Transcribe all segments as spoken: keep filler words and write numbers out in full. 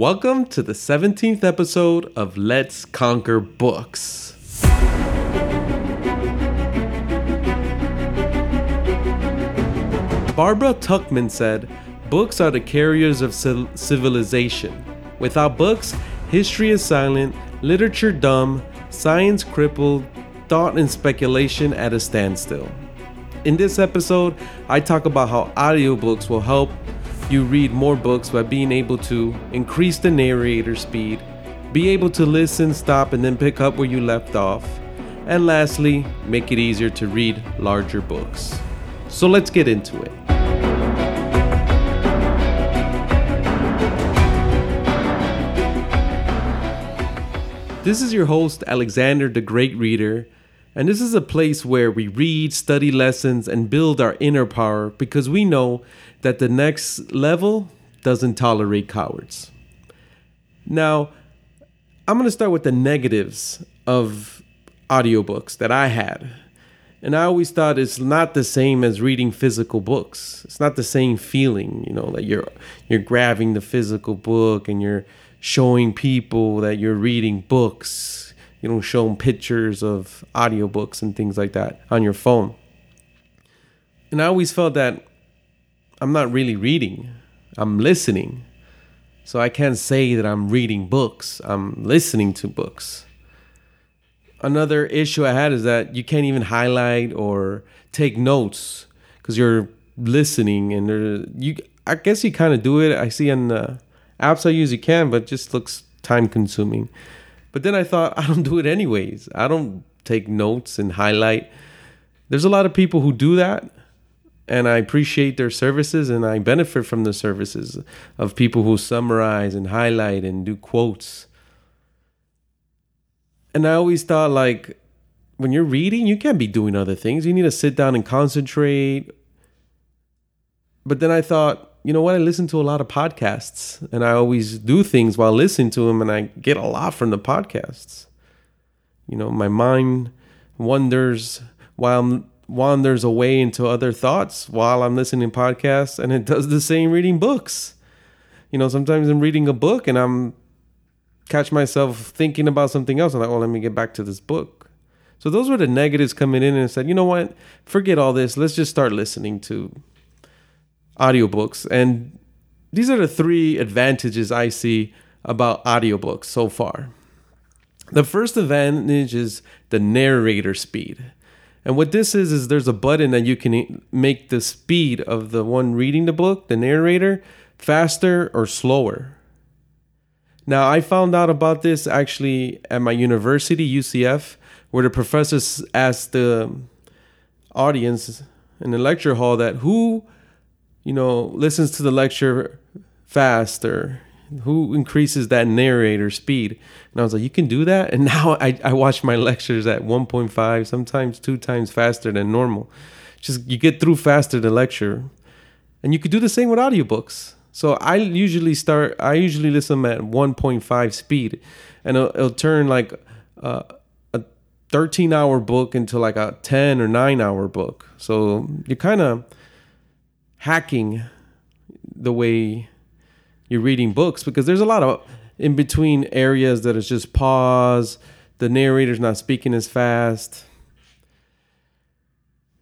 Welcome to the seventeenth episode of Let's Conquer Books. Barbara Tuchman said, "Books are the carriers of civilization. Without books, history is silent, literature dumb, science crippled, thought and speculation at a standstill." In this episode, I talk about how audiobooks will help you read more books by being able to increase the narrator speed, be able to listen, stop, and then pick up where you left off, and lastly, make it easier to read larger books. So let's get into it. This is your host, Alexander the Great Reader, and this is a place where we read, study lessons, and build our inner power because we know that the next level doesn't tolerate cowards. Now, I'm going to start with the negatives of audiobooks that I had. And I always thought it's not the same as reading physical books. It's not the same feeling, you know, that you're you're grabbing the physical book and you're showing people that you're reading books. You don't show them pictures of audiobooks and things like that on your phone. And I always felt that I'm not really reading. I'm listening. So I can't say that I'm reading books. I'm listening to books. Another issue I had is that you can't even highlight or take notes because you're listening. And there, you, I guess you kind of do it. I see on the apps I use you can, but it just looks time-consuming. But then I thought, I don't do it anyways. I don't take notes and highlight. There's a lot of people who do that, and I appreciate their services, and I benefit from the services of people who summarize and highlight and do quotes. And I always thought, like, when you're reading, you can't be doing other things. You need to sit down and concentrate. But then I thought, you know what? I listen to a lot of podcasts and I always do things while listening to them and I get a lot from the podcasts. You know, my mind wanders while wanders away into other thoughts while I'm listening to podcasts, and it does the same reading books. You know, sometimes I'm reading a book and I'm catch myself thinking about something else. I'm like, oh, let me get back to this book. So those were the negatives coming in, and I said, you know what? Forget all this. Let's just start listening to audiobooks. And these are the three advantages I see about audiobooks so far. The first advantage is the narrator speed. And what this is, is there's a button that you can make the speed of the one reading the book, the narrator, faster or slower. Now, I found out about this actually at my university, U C F, where the professors asked the audience in the lecture hall that who you know, listens to the lecture faster, who increases that narrator speed. And I was like, you can do that? And now I, I watch my lectures at one point five, sometimes two times faster than normal. Just you get through faster the lecture. And you could do the same with audiobooks. So I usually start, I usually listen at one point five speed. And it'll, it'll turn like uh, a thirteen-hour book into like a ten or nine-hour book. So you're kind of hacking the way you're reading books because there's a lot of in between areas that is just pause, the narrator's not speaking as fast.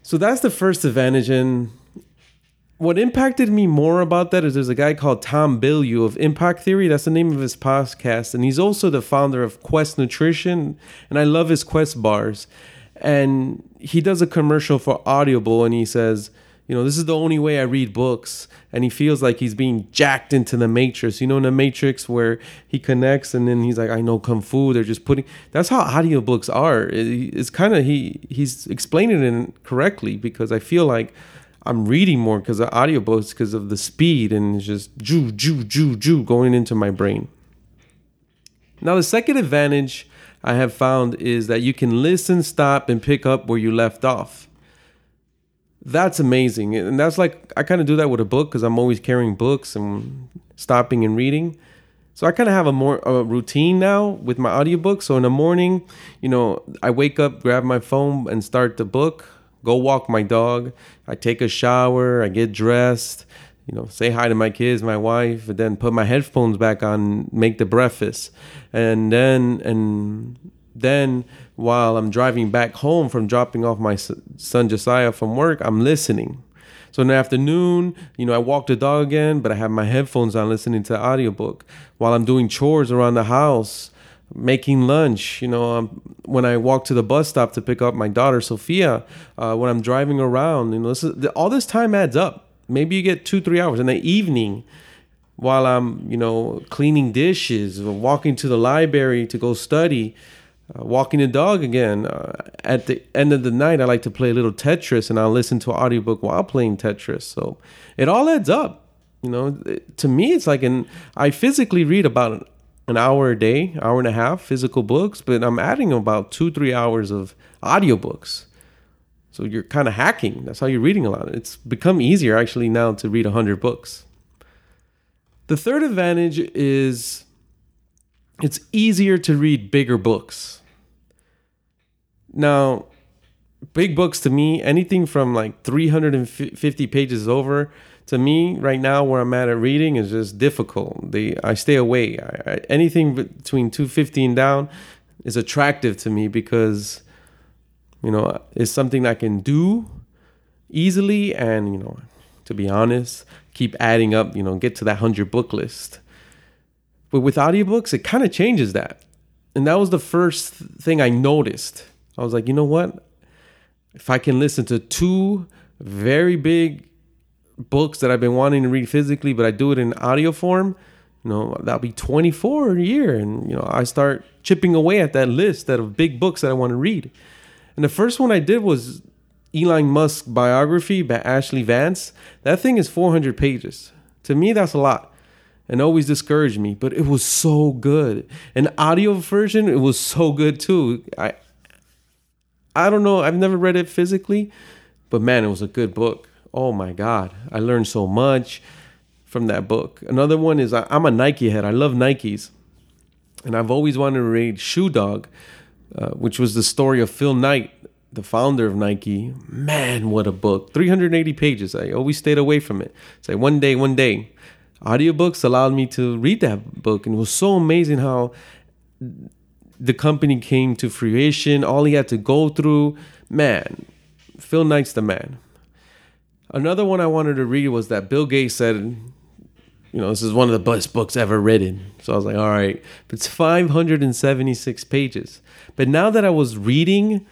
So that's the first advantage. And what impacted me more about that is there's a guy called Tom Bilyeu of Impact Theory. That's the name of his podcast. And he's also the founder of Quest Nutrition. And I love his Quest bars. And he does a commercial for Audible and he says, you know, this is the only way I read books. And he feels like he's being jacked into the Matrix. You know, in the Matrix where he connects and then he's like, I know Kung Fu. They're just putting... That's how audiobooks are. It's kind of... He, he's explaining it correctly because I feel like I'm reading more because of audiobooks, because of the speed. And it's just joo, joo, joo, joo going into my brain. Now, the second advantage I have found is that you can listen, stop, and pick up where you left off. That's amazing. And that's like, I kind of do that with a book because I'm always carrying books and stopping and reading. So I kind of have a more a routine now with my audiobook. So in the morning, you know, I wake up, grab my phone and start the book, go walk my dog. I take a shower, I get dressed, you know, say hi to my kids, my wife, and then put my headphones back on, make the breakfast. And then, and then while I'm driving back home from dropping off my son Josiah from work, I'm listening. So in the afternoon, you know, I walk the dog again, but I have my headphones on listening to the audiobook. While I'm doing chores around the house, making lunch, you know, um, when I walk to the bus stop to pick up my daughter, Sophia, uh, when I'm driving around, you know, this is, all this time adds up. Maybe you get two, three hours in the evening while I'm, you know, cleaning dishes, or walking to the library to go study, uh, walking the dog again. Uh, at the end of the night, I like to play a little Tetris, and I'll listen to an audiobook while playing Tetris. So it all adds up, you know. It, to me, it's like an, I physically read about an an hour a day, hour and a half, physical books, but I'm adding about two, three hours of audiobooks. So you're kind of hacking. That's how you're reading a lot. It's become easier actually now to read one hundred books. The third advantage is it's easier to read bigger books. Now, big books to me, anything from like three hundred fifty pages over, to me, right now, where I'm at at reading is just difficult. The, I stay away. I, I, anything between two fifty and down is attractive to me because, you know, it's something I can do easily and, you know, to be honest, keep adding up, you know, get to that one hundred book list. But with audiobooks, it kind of changes that. And that was the first thing I noticed. I was like, you know what? If I can listen to two very big books that I've been wanting to read physically, but I do it in audio form, you know, that'll be twenty-four a year. And, you know, I start chipping away at that list of big books that I want to read. And the first one I did was Elon Musk's biography by Ashley Vance. That thing is four hundred pages. To me, that's a lot and always discouraged me, but it was so good. An audio version, it was so good too. I, I don't know. I've never read it physically, but man, it was a good book. Oh my God, I learned so much from that book. Another one is, I'm a Nike head. I love Nikes. And I've always wanted to read Shoe Dog, uh, which was the story of Phil Knight, the founder of Nike. Man, what a book. three hundred eighty pages. I always stayed away from it. It's like one day, one day. Audiobooks allowed me to read that book. And it was so amazing how the company came to fruition, all he had to go through. Man, Phil Knight's the man. Another one I wanted to read was that Bill Gates said, you know, this is one of the best books ever written. So I was like, all right, but it's five hundred seventy-six pages. But now that I was reading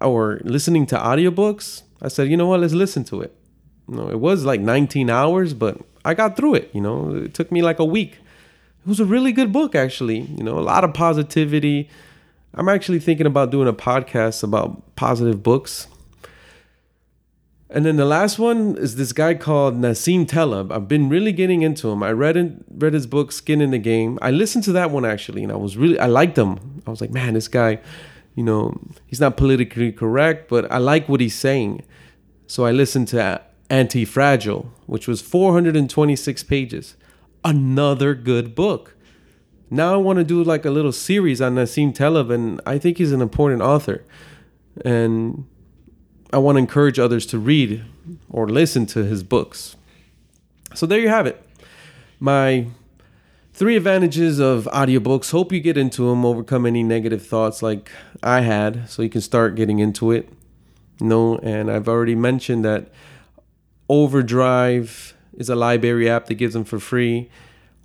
or listening to audiobooks, I said, you know what, let's listen to it. You know, it was like nineteen hours, but I got through it. You know, it took me like a week. It was a really good book, actually. You know, a lot of positivity. I'm actually thinking about doing a podcast about positive books. And then the last one is this guy called Nassim Taleb. I've been really getting into him. I read in, read his book, Skin in the Game. I listened to that one, actually, and I was really, I liked him. I was like, man, this guy, you know, he's not politically correct, but I like what he's saying. So I listened to Anti-Fragile, which was four hundred twenty-six pages. Another good book. Now I want to do like a little series on Nassim Taleb, and I think he's an important author. And I want to encourage others to read or listen to his books. So there you have it. My three advantages of audiobooks. Hope you get into them, overcome any negative thoughts like I had, so you can start getting into it. No, and I've already mentioned that Overdrive is a library app that gives them for free.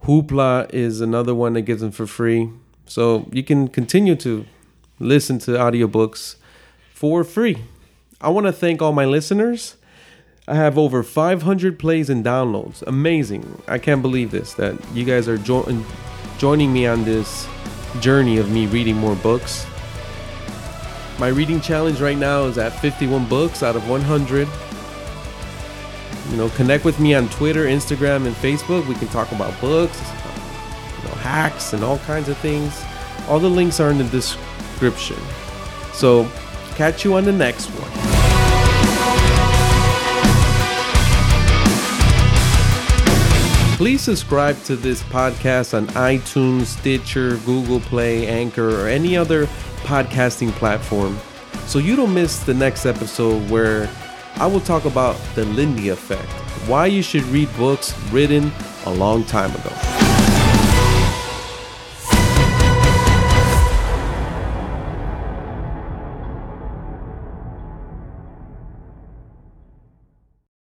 Hoopla is another one that gives them for free. So you can continue to listen to audiobooks for free. I want to thank all my listeners. I have over five hundred plays and downloads. Amazing. I can't believe this, that you guys are jo- joining me on this journey of me reading more books. My reading challenge right now is at fifty-one books out of one hundred. You know, connect with me on Twitter, Instagram, and Facebook. We can talk about books, you know, hacks, and all kinds of things. All the links are in the description. So catch you on the next one. Please subscribe to this podcast on iTunes, Stitcher, Google Play, Anchor, or any other podcasting platform so you don't miss the next episode where I will talk about the Lindy effect, why you should read books written a long time ago.